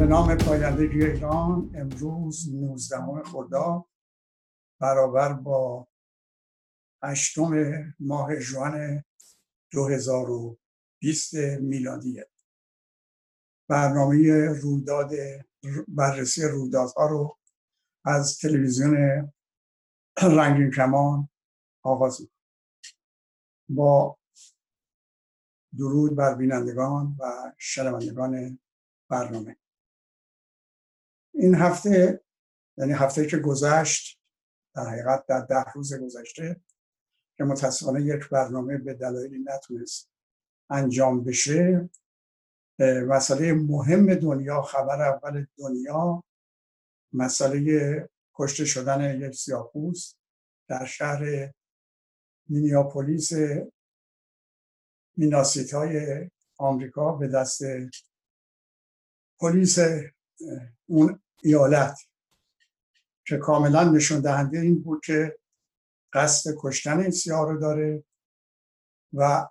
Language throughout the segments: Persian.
به نام پایندگی ایران. امروز 19 خرداد برابر با 8 ماه ژوئن 2020 میلادی برنامه بررسی رویدادها رو از تلویزیون رنگین کمان آغاز می‌کنم. با درود بر بینندگان و شنوندگان برنامه. این هفته، یعنی هفته‌ای که گذشت، در حقیقت در 10 روز گذشته که متأسفانه یک برنامه به دلایلی نتونست انجام بشه، مسئله مهم دنیا، خبر اول دنیا، مسئله کشته شدن یک سیاه‌پوست در شهر مینیاپولیس میناسیتای آمریکا به دست پلیس اون ایالت که کاملا نشون دهنده این بود که قصد کشتن این سیاه رو داره و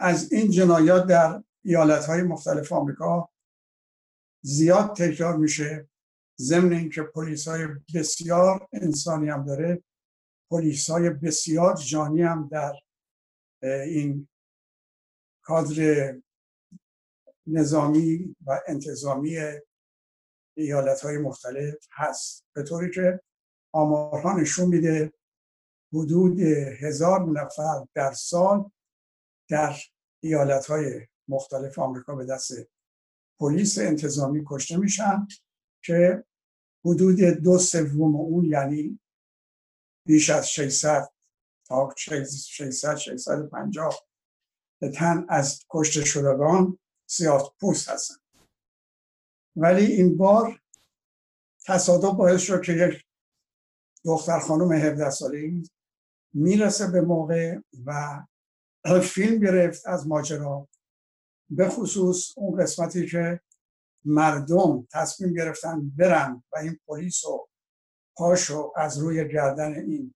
از این جنایات در ایالت‌های مختلف آمریکا زیاد تکرار میشه. ضمن اینکه پلیس‌های بسیار انسانی هم داره، پلیس‌های بسیار جانی هم در این کادر نظامی و انتظامی ایالت‌های مختلف هست، به طوری که آمارها نشون میده حدود 1000 نفر در سال در ایالت‌های مختلف آمریکا به دست پلیس انتظامی کشته میشن که حدود 2/3 اون، یعنی بیش از 600 تا 650 تن از کشته شدگان سیاه‌پوست هستن. ولی این بار تصادف باعث شد که یک دختر خانم 17 ساله‌ای میرسه به موقع و فیلم گرفت از ماجرا، به خصوص اون قسمتی که مردم تصمیم گرفتن برن و این پلیس و پاشو از روی گردن این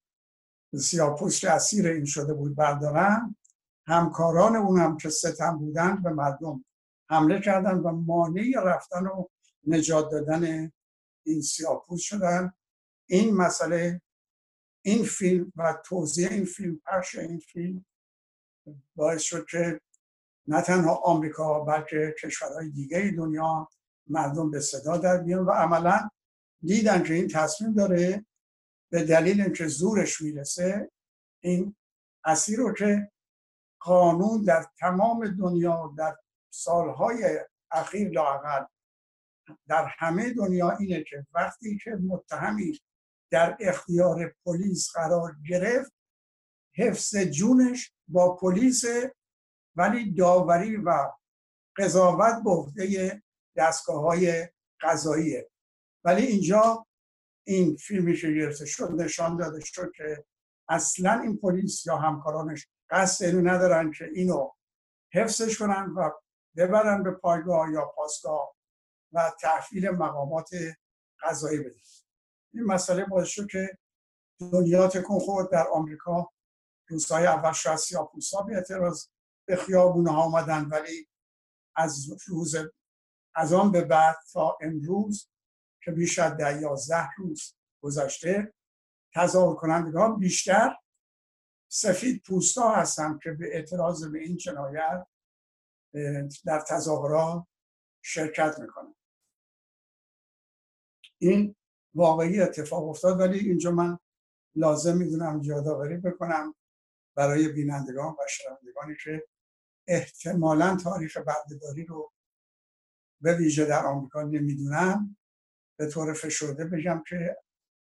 سیاه‌پوست که اسیر این شده بود بردارن. همکاران اون هم که ستم بودن به مردم حمله کردن و مانعی رفتن و نجات دادن این سیاه‌پوست شدن. این مسئله، این فیلم و توزیع این فیلم، پخش این فیلم باعث شد که نه تنها آمریکا بلکه کشورهای دیگه دنیا مردم به صدا در بیان و عملا دیدن که این تصمیم داره به دلیل اینکه زورش میرسه این اسیر رو که قانون در تمام دنیا در سالهای اخیر لااقل در همه دنیا اینه که وقتی که متهمی در اختیار پلیس قرار گرفت، حفظ جونش با پلیس، ولی داوری و قضاوت به عهده دستگاه‌های قضاییه. ولی اینجا این فیلمی که گرفته شد نشان داده شد که اصلا این پلیس یا همکارانش قصد اینو ندارن که اینو حفظش کنن و ببرن به پایگاه یا پاسگاه و تحویل مقامات قضایی بدن. این مسئله باعث شد که دنیا تکون خورد. در آمریکا روزهای اول شاید سیاه‌پوست‌ها به اعتراض به خیابون‌ها آمدن، ولی از آن به بعد تا امروز که بیش از 11 روز گذشته، تظاهر کنندگان بیشتر سفید پوستا هستن که به اعتراض به این جنایت در تظاهرات شرکت میکنن. این واقعی اتفاق افتاد، ولی اینجا من لازم میدونم یادآوری بکنم برای بینندگان و شنوندگانی که احتمالاً تاریخ برده‌داری رو به ویژه در آمریکا نمیدونن، به طور فشرده بگم که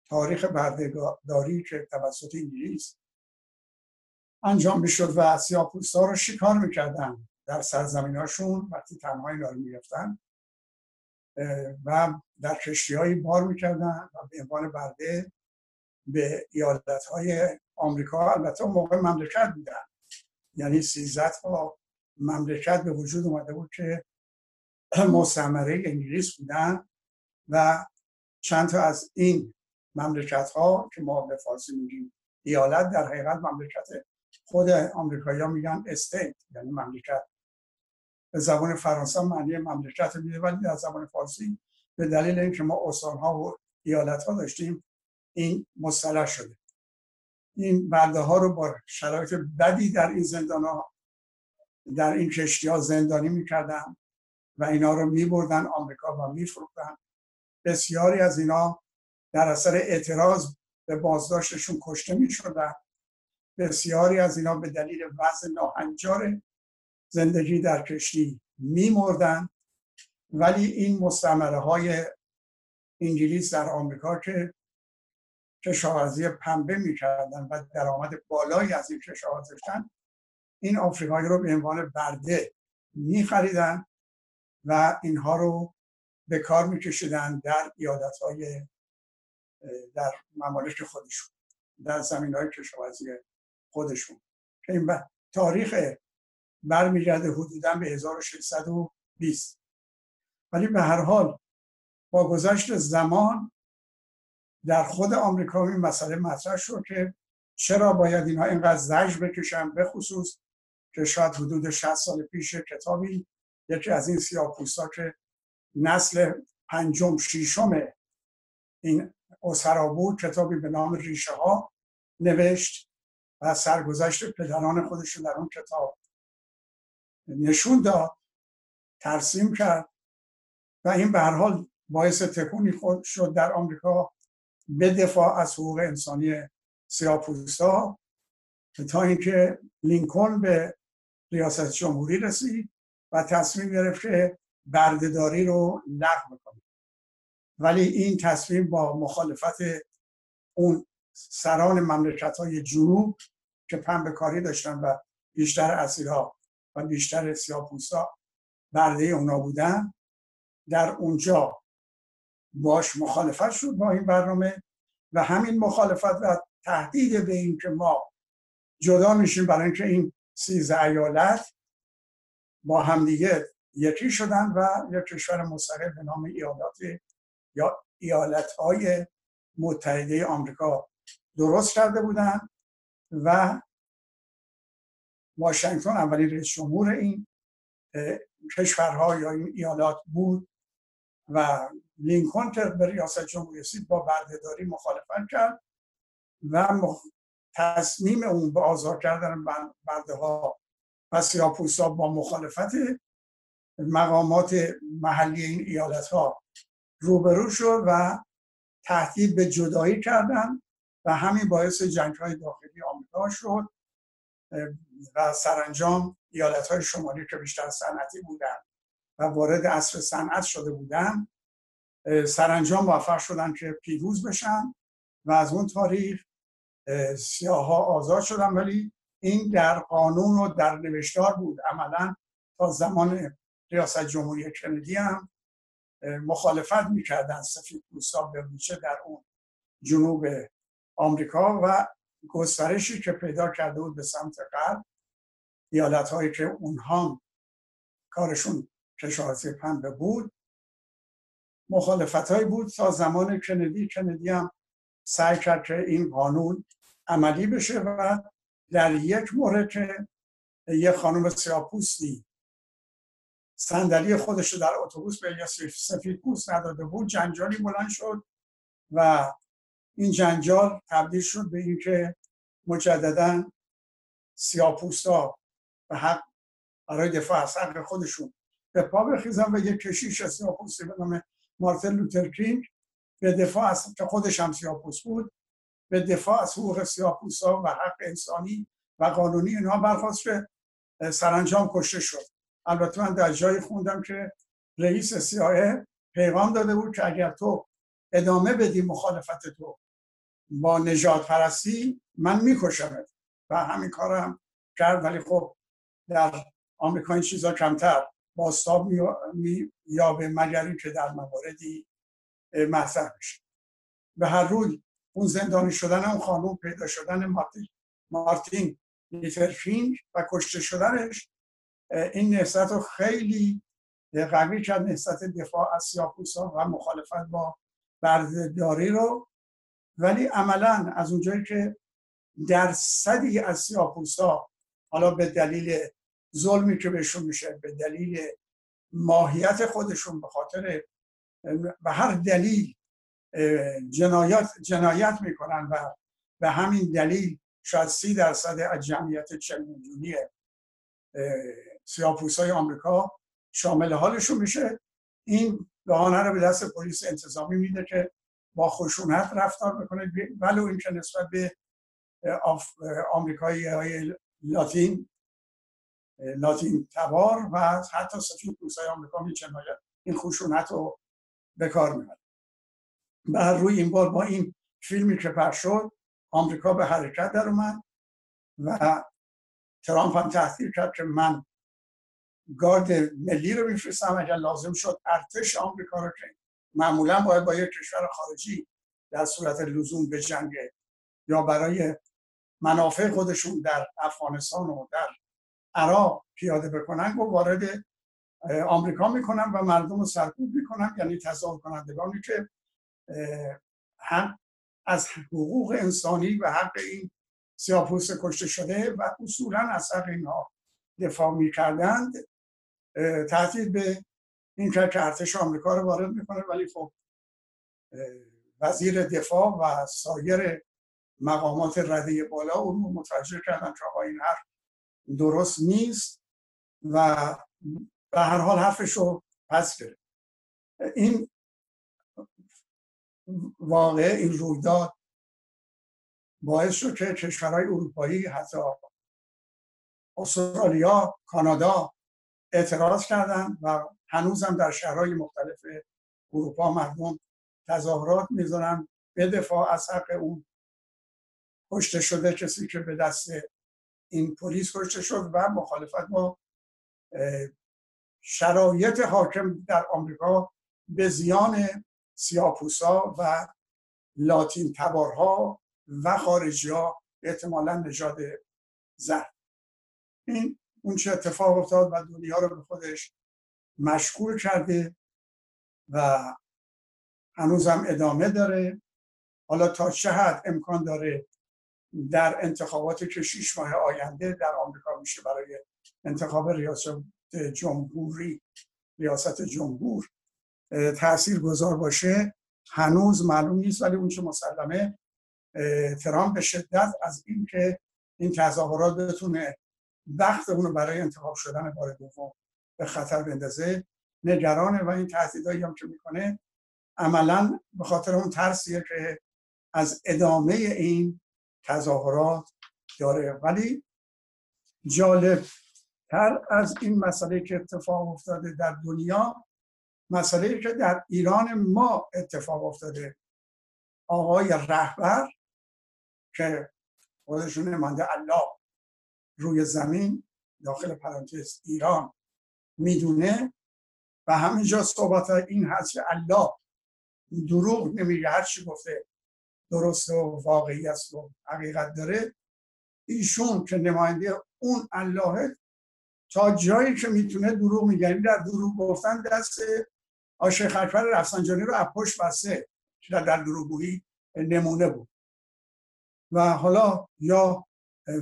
تاریخ برده‌داری که توسط انگلیس انجام میشد و سیاه‌پوست‌ها رو شکار میکردن در سرزمیناشون وقتی تنها اینا رو می‌گرفتن و در کشتی‌های بار میکردن و به عنوان برده به ایالت‌های آمریکا، البته اون موقع مملکت بودن، یعنی 13 تا مملکت به وجود اومده بود که مستعمره انگلیس بودن و چند تا از این مملکت‌ها که ما به فارسی میگیم ایالت، در حقیقت مملکت خود آمریکایی‌ها میگن استیت، یعنی مملکت، به زبان فرانسه معنی مملکت میده، ولی از زبان فارسی به دلیل اینکه ما استان‌ها و ایالت‌ها داشتیم این مصطلح شده. این بنده‌ها رو با شرایط بدی در این زندان‌ها، در این کشتی‌ها زندانی می‌کردن و اینا رو می‌بردن آمریکا و می‌فروختن. بسیاری از اینا در اثر اعتراض به بازداشتشون کشته می‌شدن. بسیاری از اینا به دلیل وضع ناهنجار زندگی در کشتی می‌مردن. ولی این مستعمره‌های انگلیس در آمریکا که کشاورزی پنبه می‌کردن و درآمد بالایی از این کشاورز داشتن، این آفریقایی رو به عنوان برده می‌خریدن و اینها رو به کار می‌کشیدن در ایالت‌های در ممالک خودشون، در زمین‌های کشاورزی خودشون. این تاریخ برمی‌گرده حدوداً به 1620. ولی به هر حال با گذشت زمان در خود آمریکا این مسئله مطرح شد که چرا باید اینها اینقدر زجر بکشن، به خصوص که شاید حدود 60 سال پیش کتابی یکی از این سیاه‌پوستا که نسل پنجم ششم این اسرا بود کتابی به نام ریشه ها نوشت و سرگذشت پدران خودش رو در اون کتاب نشون داد، ترسیم کرد و این به هر حال باعث تکونی خود شد در آمریکا به دفاع از حقوق انسانی سیاه‌پوست‌ها، تا اینکه لینکلن به ریاست جمهوری رسید و تصمیم گرفت که بردهداری رو لغو کنه. ولی این تصمیم با مخالفت اون سران مملکت‌های جنوب که پنبه‌کاری داشتن و بیشتر اسیرها و بیشتر سیاه‌پوست‌ها برده اونا بودن، در اونجا باش مخالفت شد با این برنامه و همین مخالفت و تهدید به این که ما جدا میشیم برای اینکه این 13 ایالت با همدیگه یکی شدن و یک کشور مستقل به نام ایالات یا ایالت‌های متحده آمریکا درست کرده بودند و واشنگتن اولین رئیس جمهور این کشورها یا این ایالات بود و لینکلن که به ریاست جمهوری رسید با بردهداری مخالفت کرد و تصمیم اون به آزاد کردن برده‌ها و سیاه‌پوست‌ها با مخالفت مقامات محلی این ایالت‌ها روبرو شد و تهدید به جدایی کردند و همین باعث جنگ‌های داخلی آمریکا شد و سرانجام ایالت‌های شمالی که بیشتر صنعتی بودند و وارد عصر صنعت شده بودند سرانجام موفق شدن که پیروز بشن و از اون تاریخ سیاها آزاد شدن. ولی این در قانون و در نوشتار بود، عملا تا زمان ریاست جمهوری کندی هم مخالفت میکردن سفیدپوستا به ویژه در اون جنوب آمریکا و گسترشی که پیدا کرده بود به سمت غرب، ایالت‌هایی که اونها کارشون کشاورزی پنبه بود، مخالفت‌هایی بود تا زمان کندی هم سعی کرد که این قانون عملی بشه و در یک مورد که یک خانم سیاه‌پوستی صندلی خودش رو در اتوبوس به یک سفیدپوست نداده بود، جنجالی بلند شد و این جنجال تبدیل شد به اینکه مجدداً سیاه‌پوست‌ها به حق برای دفاع از حق خودشون به پا بخیزن و یک کشیش سیاه‌پوستی به نام مارتین لوتر کینگ به دفاع از که خودش هم سیاه‌پوست بود، به دفاع از حقوق سیاه‌پوست‌ها و حق انسانی و قانونی اونها برخاست که سرانجام کشته شد. البته من در جایی خوندم که رئیس CIA پیغام داده بود که اگر تو ادامه بدی مخالفت تو با نجات پرستی من میکشمت و همین کارم کرد. ولی خب در آمریکا این چیزا کمتر باستاب میابه مگر این که در مواردی مطرح بشه. به هر روی اون زندانی شدن اون خانوم، پیدا شدن مارتین لوتر کینگ و کشته شدنش، این نهضت رو خیلی قوی کرد، نهضت دفاع از سیاه‌پوست‌ها و مخالفت با بردهداری رو. ولی عملاً از اونجایی که درصدی از سیاه‌پوست‌ها حالا به دلیل ظلمی که بهشون میشه به دلیل ماهیت خودشون، به خاطر به هر دلیل جنایت میکنن و به همین دلیل شاید 30% از جمعیت 40 میلیونی سیاه‌پوستای آمریکا شامل حالشون میشه. این بهانه رو به دست پلیس انتظامی میده که با خشونت رفتار میکنه، ولو اینکه نسبت به آمریکایی‌های لاتین تبار و حتی سفیدپوستای آمریکا می‌جنایت، این خشونت رو به کار میبره. بر روی این بار با این فیلمی که پخش شد آمریکا به حرکت در اومد و ترامپ هم تهدید کرد که من گارد ملی رو میفرستم اگر لازم شد ارتش آمریکا رو، که معمولا باید با یک کشور خارجی در صورت لزوم به جنگ یا برای منافع خودشون در افغانستان و در عراق پیاده بکنن و وارد آمریکا میکنن و مردم رو سرکوب میکنن، یعنی تظاهر کنندگانی که هم از حقوق انسانی و حق این سیاه‌پوست کشته شده و اصولاً از حق اینها دفاع میکردند، تهدید به این که ارتش آمریکا رو وارد میکنه. ولی خب وزیر دفاع و سایر مقامات رده بالا اون رو متوجه کردن که آقا این حرف درست نیست و به هر حال حرفش رو پس گرفت. این واقعه، این رویداد باعث شد که کشورهای اروپایی، حتی استرالیا، کانادا اعتراض کردند و هنوز هم در شهرهای مختلف اروپا مردم تظاهرات میذارن به دفاع از حق اون کشته شده، کسی که به دست این پلیس کشته شد، و مخالفت با شرایط حاکم در آمریکا به زیان سیاه‌پوستا و لاتین تبارها و خارجی‌ها، احتمالاً نژاد زرد. این اون چه اتفاق افتاد و دنیا رو به خودش مشغول کرده و هنوز هم ادامه داره. حالا تا چه حد امکان داره در انتخابات که 6 ماه آینده در آمریکا میشه برای انتخاب ریاست جمهور تأثیر گذار باشه هنوز معلوم نیست، ولی اون چه مسلمه ترامپ به شدت از این که این تظاهرات بتونه وقت اونو برای انتخاب شدن بار دوم به خطر بندازه نگرانه، و این تهدیدایی هم که میکنه عملاً به خاطر اون ترسیه که از ادامه این تظاهرات داره. ولی جالب تر از این مسئله که اتفاق افتاده در دنیا، مسئله که در ایران ما اتفاق افتاده. آقای رهبر که خودشون مانده الله روی زمین داخل پرانتز ایران میدونه و همینجا صحبت این هست که الله دروغ نمیگه، هر چی گفته درست و واقعی است و حقیقت داره. ایشون که نماینده اون الله تا جایی که میتونه دروغ میگه، در دروغ گفتن دست عاشق اکبر رفسنجانی رو اپوش بسته که در دروغگویی نمونه بود، و حالا یا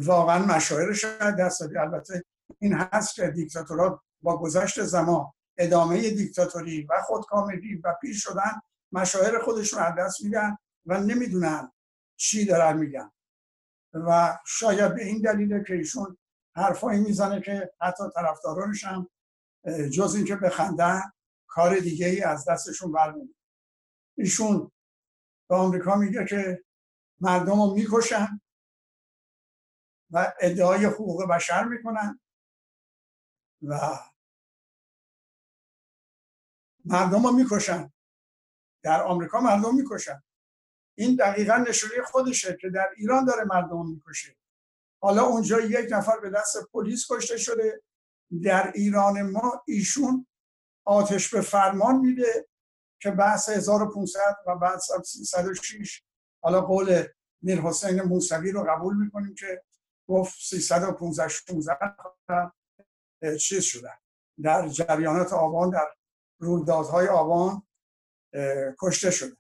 واقعا مشاعرش دست داده. البته این هست که دیکتاتورها با گذشت زمان، ادامه دیکتاتوری و خودکامگی و پیش شدن، مشاعر خودشون از دست میدن و نمیدونن چی دارن میگن، و شاید به این دلیله که ایشون حرفایی میزنه که حتی طرفدارانش هم جز اینکه بخندن کار دیگه ای از دستشون برنمیاد. ایشون به آمریکا میگه که مردم رو میکشن و ادعای حقوق بشر میکنن و مردم رو میکشن، در آمریکا مردم میکشن. این دقیقاً نشونه خودشه که در ایران داره مردم رو میکشه. حالا اونجا یک نفر به دست پلیس کشته شده، در ایران ما ایشون آتش به فرمان میده که بحث 1500 و بعد 306، حالا قول میرحسین موسوی رو قبول میکنیم که گفت 315 16 چیز شدن در جریانات آبان، در رویدادهای آبان کشته شده.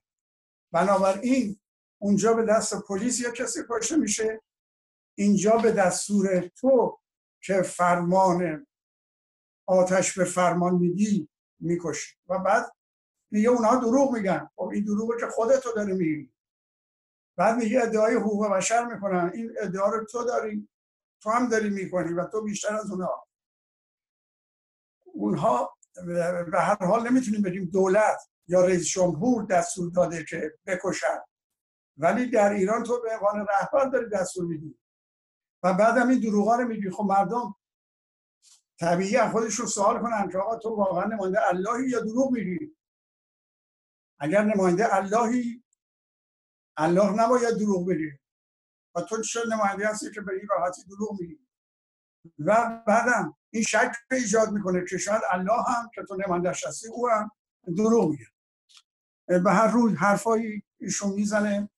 بنابراین اونجا به دست پلیس یا کسی کشته میشه، اینجا به دستور تو که فرمان آتش به فرماندهی میکشی و بعد میگه اونها دروغ میگن. خب این دروغه که خودتو داری میگی. بعد میگه ادعای حقوق بشر میکنن، این ادعا رو تو داری، تو هم داری میکنی و تو بیشتر از اونها. اونها به هر حال نمیتونیم بگیم دولت یا رئیس جمهور دستور داده که بکشن، ولی در ایران تو به عنوان رهبر داری دستور میدی و بعدم این دروغا رو میگی. خب مردم طبیعی خودشون سوال کنن که آقا تو واقعا نماینده اللهی یا دروغ میگی؟ اگر نماینده اللهی، الله نباید دروغ بگی و تو چه نماینده هستی که به این راحتی دروغ میگی؟ و بعدم این شک ایجاد میکنه که شاید الله هم که تو نماینده‌اش هستی او هم دروغ میگه. به هر روز حرفایی ایشون میزنه،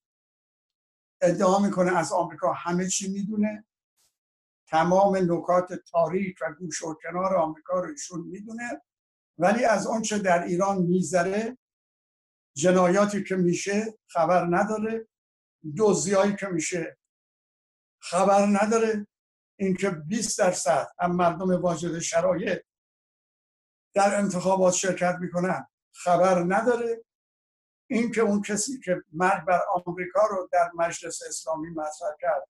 ادعا میکنه از آمریکا همه چی میدونه، تمام نکات تاریک و گوش و کنار آمریکا رو ایشون میدونه، ولی از اون چه در ایران میذاره، جنایاتی که میشه خبر نداره، دزدیایی که میشه خبر نداره، اینکه 20% از مردم واجد شرایط در انتخابات شرکت میکنن خبر نداره، اینکه اون کسی که مرگ بر آمریکا رو در مجلس اسلامی مطرح کرد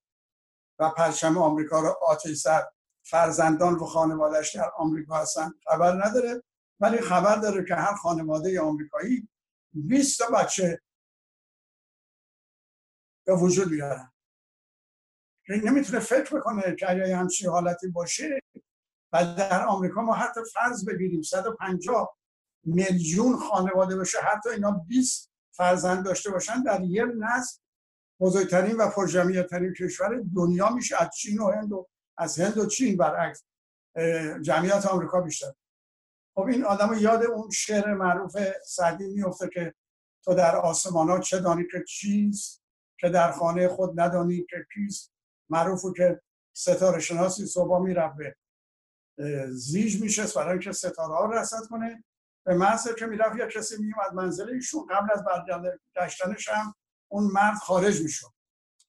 و پرچم آمریکا رو آتش زد، فرزندان و خانواده‌اش در آمریکا هستن خبر نداره، ولی خبر داره که هر خانواده آمریکایی 20 تا بچه به وجود بیارن. این نمیتونه فکر بکنه که اگه همچین حالتی باشه و در آمریکا ما حتی فرض بگیریم 150 میلیون خانواده باشه، حتی اینا 20 فرزند داشته باشن، در یه نسل بزرگترین و پرجمعیت‌ترین کشور دنیا میشه. از چین و هند و از هند و چین برعکس جمعیت آمریکا بیشتر. خب این آدم یاد اون شعر معروف سعدی میفته که تو در آسمان‌ها چه دانی که چیست، که در خانه خود ندانی که کیست. معروفه که ستاره شناسی صبح میرفت به زیج میشست برای اینکه ستاره ها رو رصد کنه، به محض که میرفت یا کسی میومد منزل ایشون، قبل از برگشتنش هم اون مرد خارج میشد.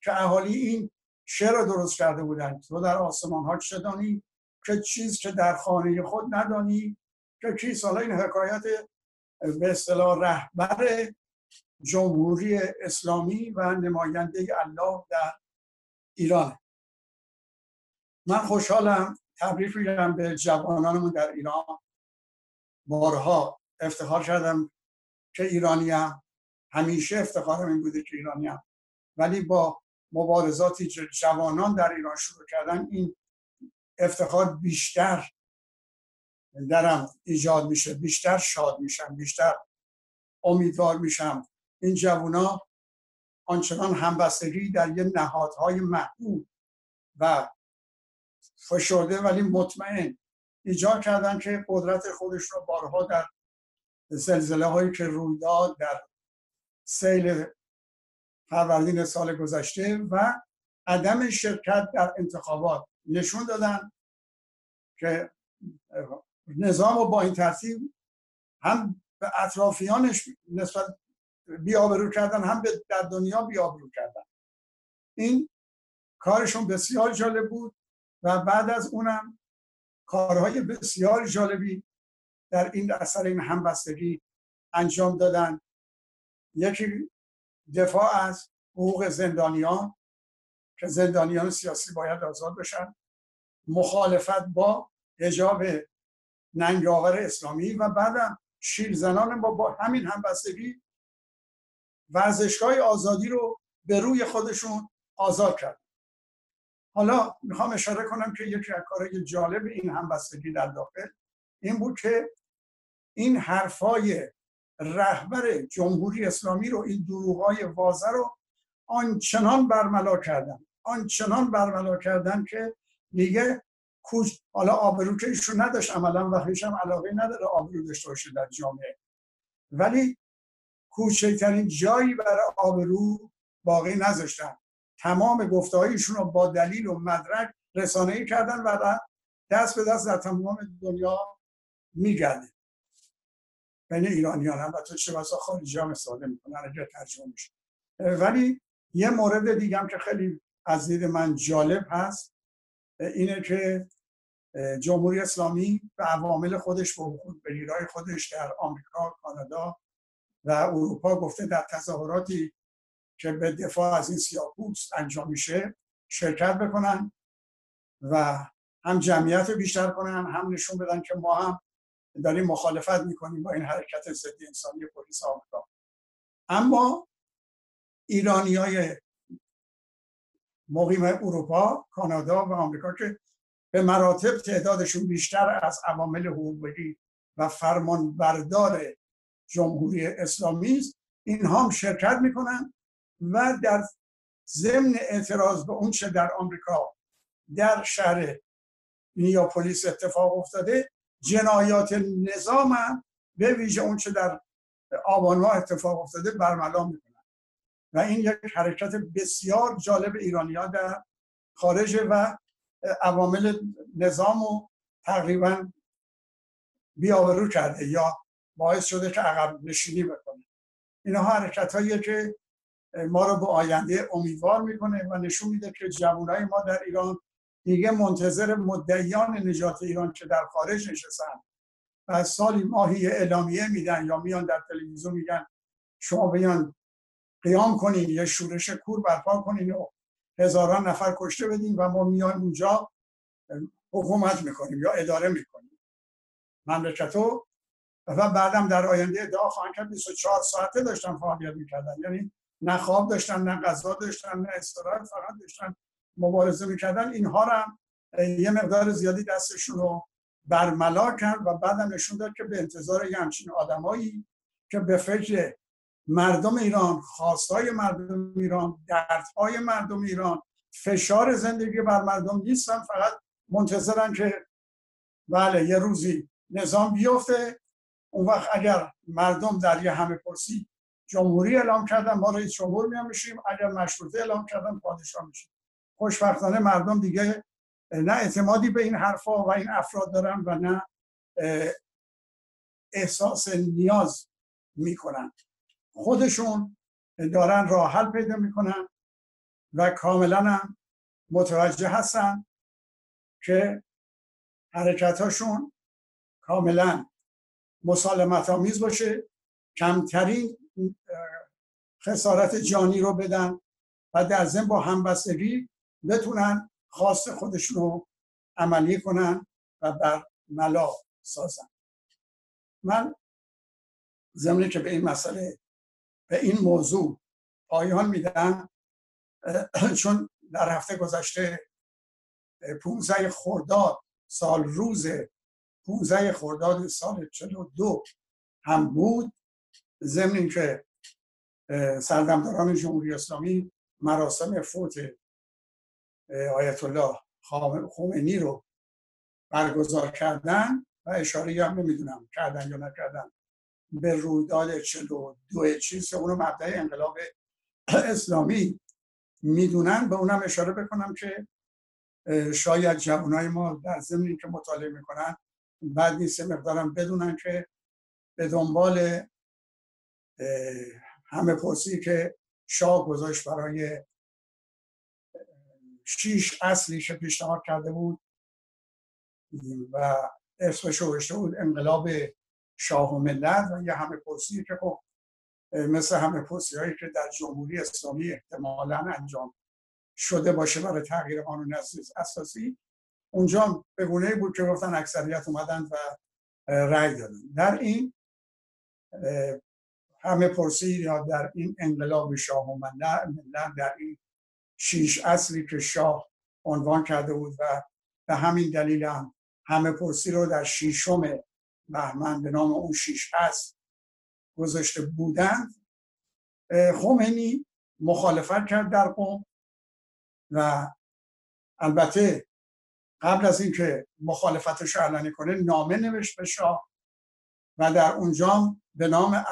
که اهالی این شعر رو درست کرده بودن، تو در آسمان ها چه دانی که چیز، که در خانه خود ندانی که چیز. حالا این حکایت به اصطلاح رهبر جمهوری اسلامی و نماینده الله در ایران. من خوشحالم، تبریک میگم به جوانانمون در ایران. بارها افتخار کردم که ایرانیم، همیشه افتخارم این بوده که ایرانیم، ولی با مبارزاتی که جوانان در ایران شروع کردن این افتخار بیشتر درم ایجاد میشه، بیشتر شاد میشم، بیشتر امیدوار میشم. این جوانا آنچنان همبستگی در یه نهادهای محبوب و فشرده ولی مطمئن ایجاد کردن که قدرت خودش رو بارها در زلزله هایی که روی داد در سیل فروردین سال گذشته و عدم شرکت در انتخابات نشون دادن که نظام رو با این ترتیب هم به اطرافیانش نسبت بی‌آبرو کردن، هم در دنیا بی‌آبرو کردن. این کارشون بسیار جالب بود و بعد از اونم کارهای بسیار جالبی در این اثر این همبستگی انجام دادن. یکی دفاع از حقوق زندانیان که زندانیان سیاسی باید آزاد بشن، مخالفت با حجاب ننگاور اسلامی و بعدم شیرزنان با همین همبستگی ورزشگاه آزادی رو به روی خودشون آزاد کرد. حالا میخوام اشاره کنم که یکی از کارهای جالب این همبستگی در داخل این بود که این حرفای رهبر جمهوری اسلامی رو، این دروغ‌های واضح رو آنچنان برملا کردن، آنچنان برملا کردن که میگه حالا آبرو که ایشون نداشت عملا و هیچم علاقه نداره آبرو داشته باشه در جامعه، ولی کوچکترین جایی برای آبرو باقی نذاشتن. تمام گفتهایشون رو با دلیل و مدرک رسانه‌ای کردن و دست به دست در تمام دنیا میگرده بین ایرانیان هم و تو چه بسا خارجی هم استفاده میکنن اگر ترجمه میشه. ولی یه مورد دیگه هم که خیلی از دید من جالب هست اینه که جمهوری اسلامی و عوامل خودش و بلیرهای خودش در آمریکا، کانادا و اروپا گفته در تظاهراتی که به دفاع از این سیاه‌پوست انجام میشه شرکت بکنن و هم جمعیت رو بیشتر کنن، هم نشون بدن که ما هم داریم مخالفت میکنیم با این حرکت ضد انسانی پلیس آمریکا. اما ایرانیای مقیم اروپا، کانادا و آمریکا که به مراتب تعدادشون بیشتر از عوامل حقوقی و فرمانبردار جمهوری اسلامی است، اینها هم شرکت میکنن و در ضمن اعتراض به اون چه در آمریکا در شهر نیاپولیس اتفاق افتاده، جنایات نظام هم به ویژه اون چه در آبان ماه اتفاق افتاده برملا میکنن و این یک حرکت بسیار جالب ایرانی‌ها در خارج و عوامل نظام رو تقریبا بیاورو کرده یا باعث شده که عقب نشینی بکنه. اینها حرکت‌هایی که ما رو به آینده امیدوار میکنه و نشون میده که جوانای ما در ایران دیگه منتظر مدعیان نجات ایران که در خارج نشستن و سالی ماهی اعلامیه میدن یا میان در تلویزیون میگن شما بیان قیام کنین یا شورش کور برپا کنین، هزاران نفر کشته بدین و ما میان اونجا حکومت میکنیم یا اداره میکنیم مملکتو. و بعدم در آینده ادعا خواهند کرد 24 ساعته داشتن فعالیت میکردن، یعنی نه خواب داشتن، نه غذا داشتن، نه استراحت، فقط داشتن مبارزه میکردن. اینها را یه مقدار زیادی دستشون رو برملا کرد و بعدم نشون داد که به انتظار یه همچین آدمایی که به فکر مردم ایران، خواستای مردم ایران، دردهای مردم ایران، فشار زندگی بر مردم نیستن، فقط منتظرن که بله یه روزی نظام بیفته، اون وقت اگر مردم در یه همه‌پرسی جمهوری اعلام کردن ما رئیس جمهور میشیم، اگر مشروطه اعلام کردن پادشاه میشیم. خوشبختانه مردم دیگه نه اعتمادی به این حرفا و این افراد دارن و نه احساس نیاز میکنن، خودشون دارن راه حل پیدا میکنن و کاملا هم متوجه هستن که حرکتاشون کاملا مسالمت آمیز باشه، کمترین خسارت جانی رو بدن و در ضمن با همبستگی بتونن خواست خودشون رو عملی کنن و برملا سازن. من ضمن که به این مسئله، به این موضوع پایان میدم، چون در هفته گذشته 15 خرداد سال روز 15 خرداد سال 42 هم بود، ضمن این که سردمداران جمهوری اسلامی مراسم فوت آیت الله خمینی رو برگزار کردن و اشاره‌ای هم نمیدونم کردن یا نکردن به رویداد 42 چیست، اونو مبدأ انقلاب اسلامی میدونن. به اونم اشاره بکنم که شاید جوانای ما در ضمن اینکه مطالعه میکنن بعد نیست مقدارم بدونن که به دنبال همه‌پرسی که شاه گذاشت برای 6 اصلی که پیشنهاد کرده بود و اسمش رو گذاشته بود انقلاب شاه و ملت و یه همه‌پرسی که خب مثل همه‌پرسی‌هایی که در جمهوری اسلامی احتمالاً انجام شده باشه برای تغییر قانون اساسی، اونجا به گونه‌ای بود که گفتن اکثریت اومدن و رأی دادن. در این همه‌پرسی یا در این انقلاب شاه و ملت، در این 6 اصلی که شاه عنوان کرده بود و به همین دلیل هم همه‌پرسی رو در 6 بهمن به نام اون 6 اصل گذاشته بودند، خمینی مخالفت کرد در قم و البته قبل از اینکه مخالفتش اعلام کنه نامه نوشت به شاه و در اونجا به نام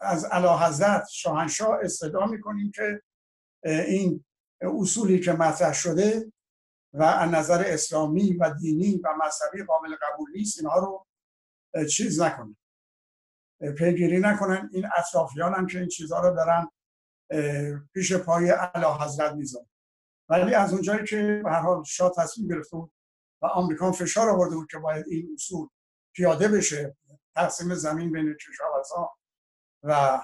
از اعلیحضرت شاهنشاه استدعا می‌کنیم که این اصولی که مطرح شده و از نظر اسلامی و دینی و مذهبی قابل قبول نیست، اینها رو چیز نکنه، پیگیری نکنن. این اطرافیان هم که این چیزها رو دارن پیش پای اعلیحضرت میذارن، ولی از اونجایی که به هر حال شاه تصمیم گرفته بود و آمریکا فشار آورده بود که باید این اصول پیاده بشه، تقسیم زمین بین کشاورزها و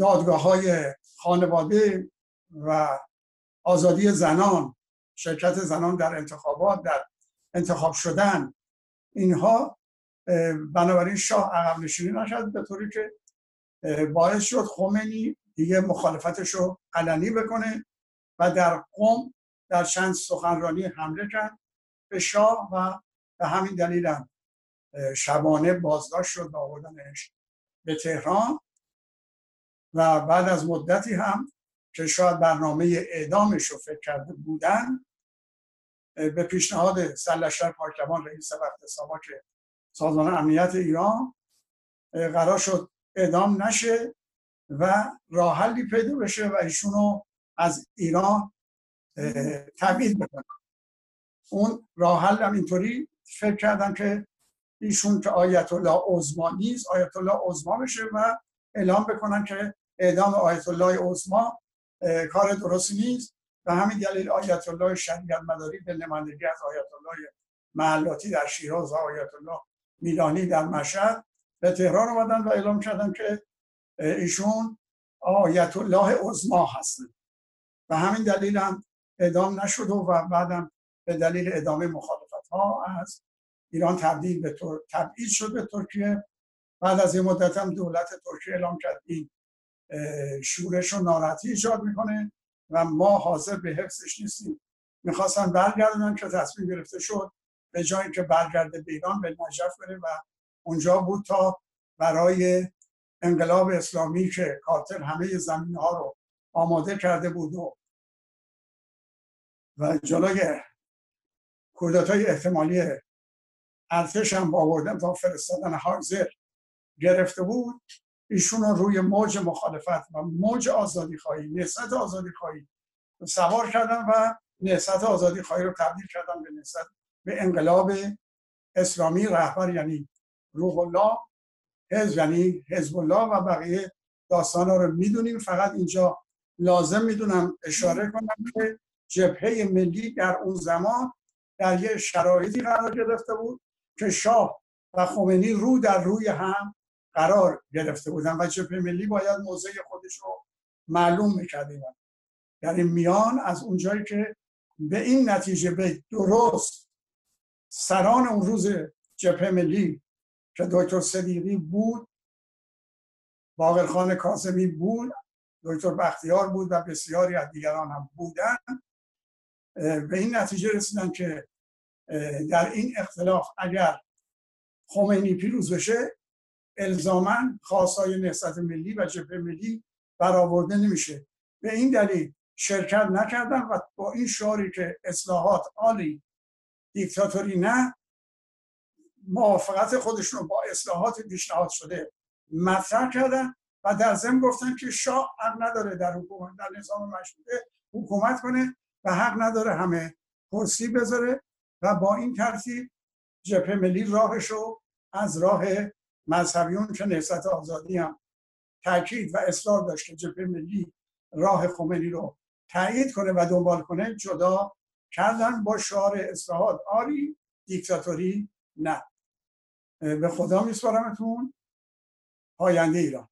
دادگاه‌های خانواده و آزادی زنان، شرکت زنان در انتخابات، در انتخاب شدن، اینها بنابراین شاه عقب نشینی نشد، به طوری که باعث شد خمینی دیگه مخالفتشو علنی بکنه و در قم در چند سخنرانی حمله کرد به شاه و به همین دلیل هم شبانه بازداشت شد و آوردنش به تهران و بعد از مدتی هم که شاید برنامه اعدامش رو فکر کرده بودن، به پیشنهاد سرلشکر پاکدبان رئیس وقت سابق سازمان امنیت ایران قرار شد اعدام نشه و راه حلی پیدا بشه و ایشونو از ایران تبعید بکنن. اون راه حل هم اینطوری فکر کردن که ایشون که آیت الله عظما نیست، آیت الله عظما بشه و اعلام بکنن که اعدام آیت الله عظما کار درستی نیست و همین دلیل آیت الله شریعت مداری به نمایندگی از آیت الله معلاتی در شیراز و آیت الله میلانی در مشهد به تهران آمدن و اعلام کردن که ایشون آیت الله عظما هستند و همین دلیل هم اعدام نشد و بعدم به دلیل ادامه مخالفت ها از ایران تبعید شد به ترکیه. بعد از این مدت هم دولت ترکیه اعلام کرد این شورش و ناراحتی ایجاد میکنه و ما حاضر به حفظش نیستیم، میخواستن برگردن که تصمیم گرفته شد به جایی که برگرده به ایران به نجف بره و اونجا بود تا برای انقلاب اسلامی که کارتر همه زمین ها رو آماده کرده بود و جلوی کودتای احتمالی ارتش هم آوردن تا فرستادن هایزر گرفته بود، ایشون رو روی موج مخالفت و موج آزادی خواهی، نهضت آزادی خواهی سوار کردن و نهضت آزادی خواهی رو تبدیل کردن به نهضت به انقلاب اسلامی. رهبر یعنی روح الله، حزب یعنی حزب الله و بقیه داستانا رو میدونیم. فقط اینجا لازم میدونم اشاره کنم که جبهه ملی در اون زمان در یه شرایطی قرار گرفته بود که شاه و خمینی رو در روی هم قرار گرفته بودن و جبهه ملی باید موضع خودش رو معلوم میکردیم. در این میان از اونجایی که به این نتیجه به درست سران اون روز جبهه ملی که دکتر صدیقی بود، باقرخان کاظمی بود، دکتر بختیار بود و بسیاری از دیگران هم بودن، به این نتیجه رسیدن که در این اختلاف اگر خمینی پیروز بشه الزاماً خواستای نهضت ملی و جبهه ملی برآورده نمیشه. به این دلیل شرکت نکردن و با این شعاری که اصلاحات عالی دیکتاتوری نه، موافقت خودشون رو با اصلاحات پیشنهاد شده مطرح کردن و در ضمن گفتن که شاه حق نداره در حکومت در نظام مشروطه حکومت کنه و حق نداره همه کرسی بذاره و با این ترتیب جبهه ملی راهشو از راه مذهبیون که نهضت آزادی هم تاکید و اصرار داشت که جبهه ملی راه خمینی رو تایید کنه و دنبال کنه جدا کردن با شعار اصلاحات عالی دیکتاتوری نه. به خدا میسپارمتون. پاینده ایران.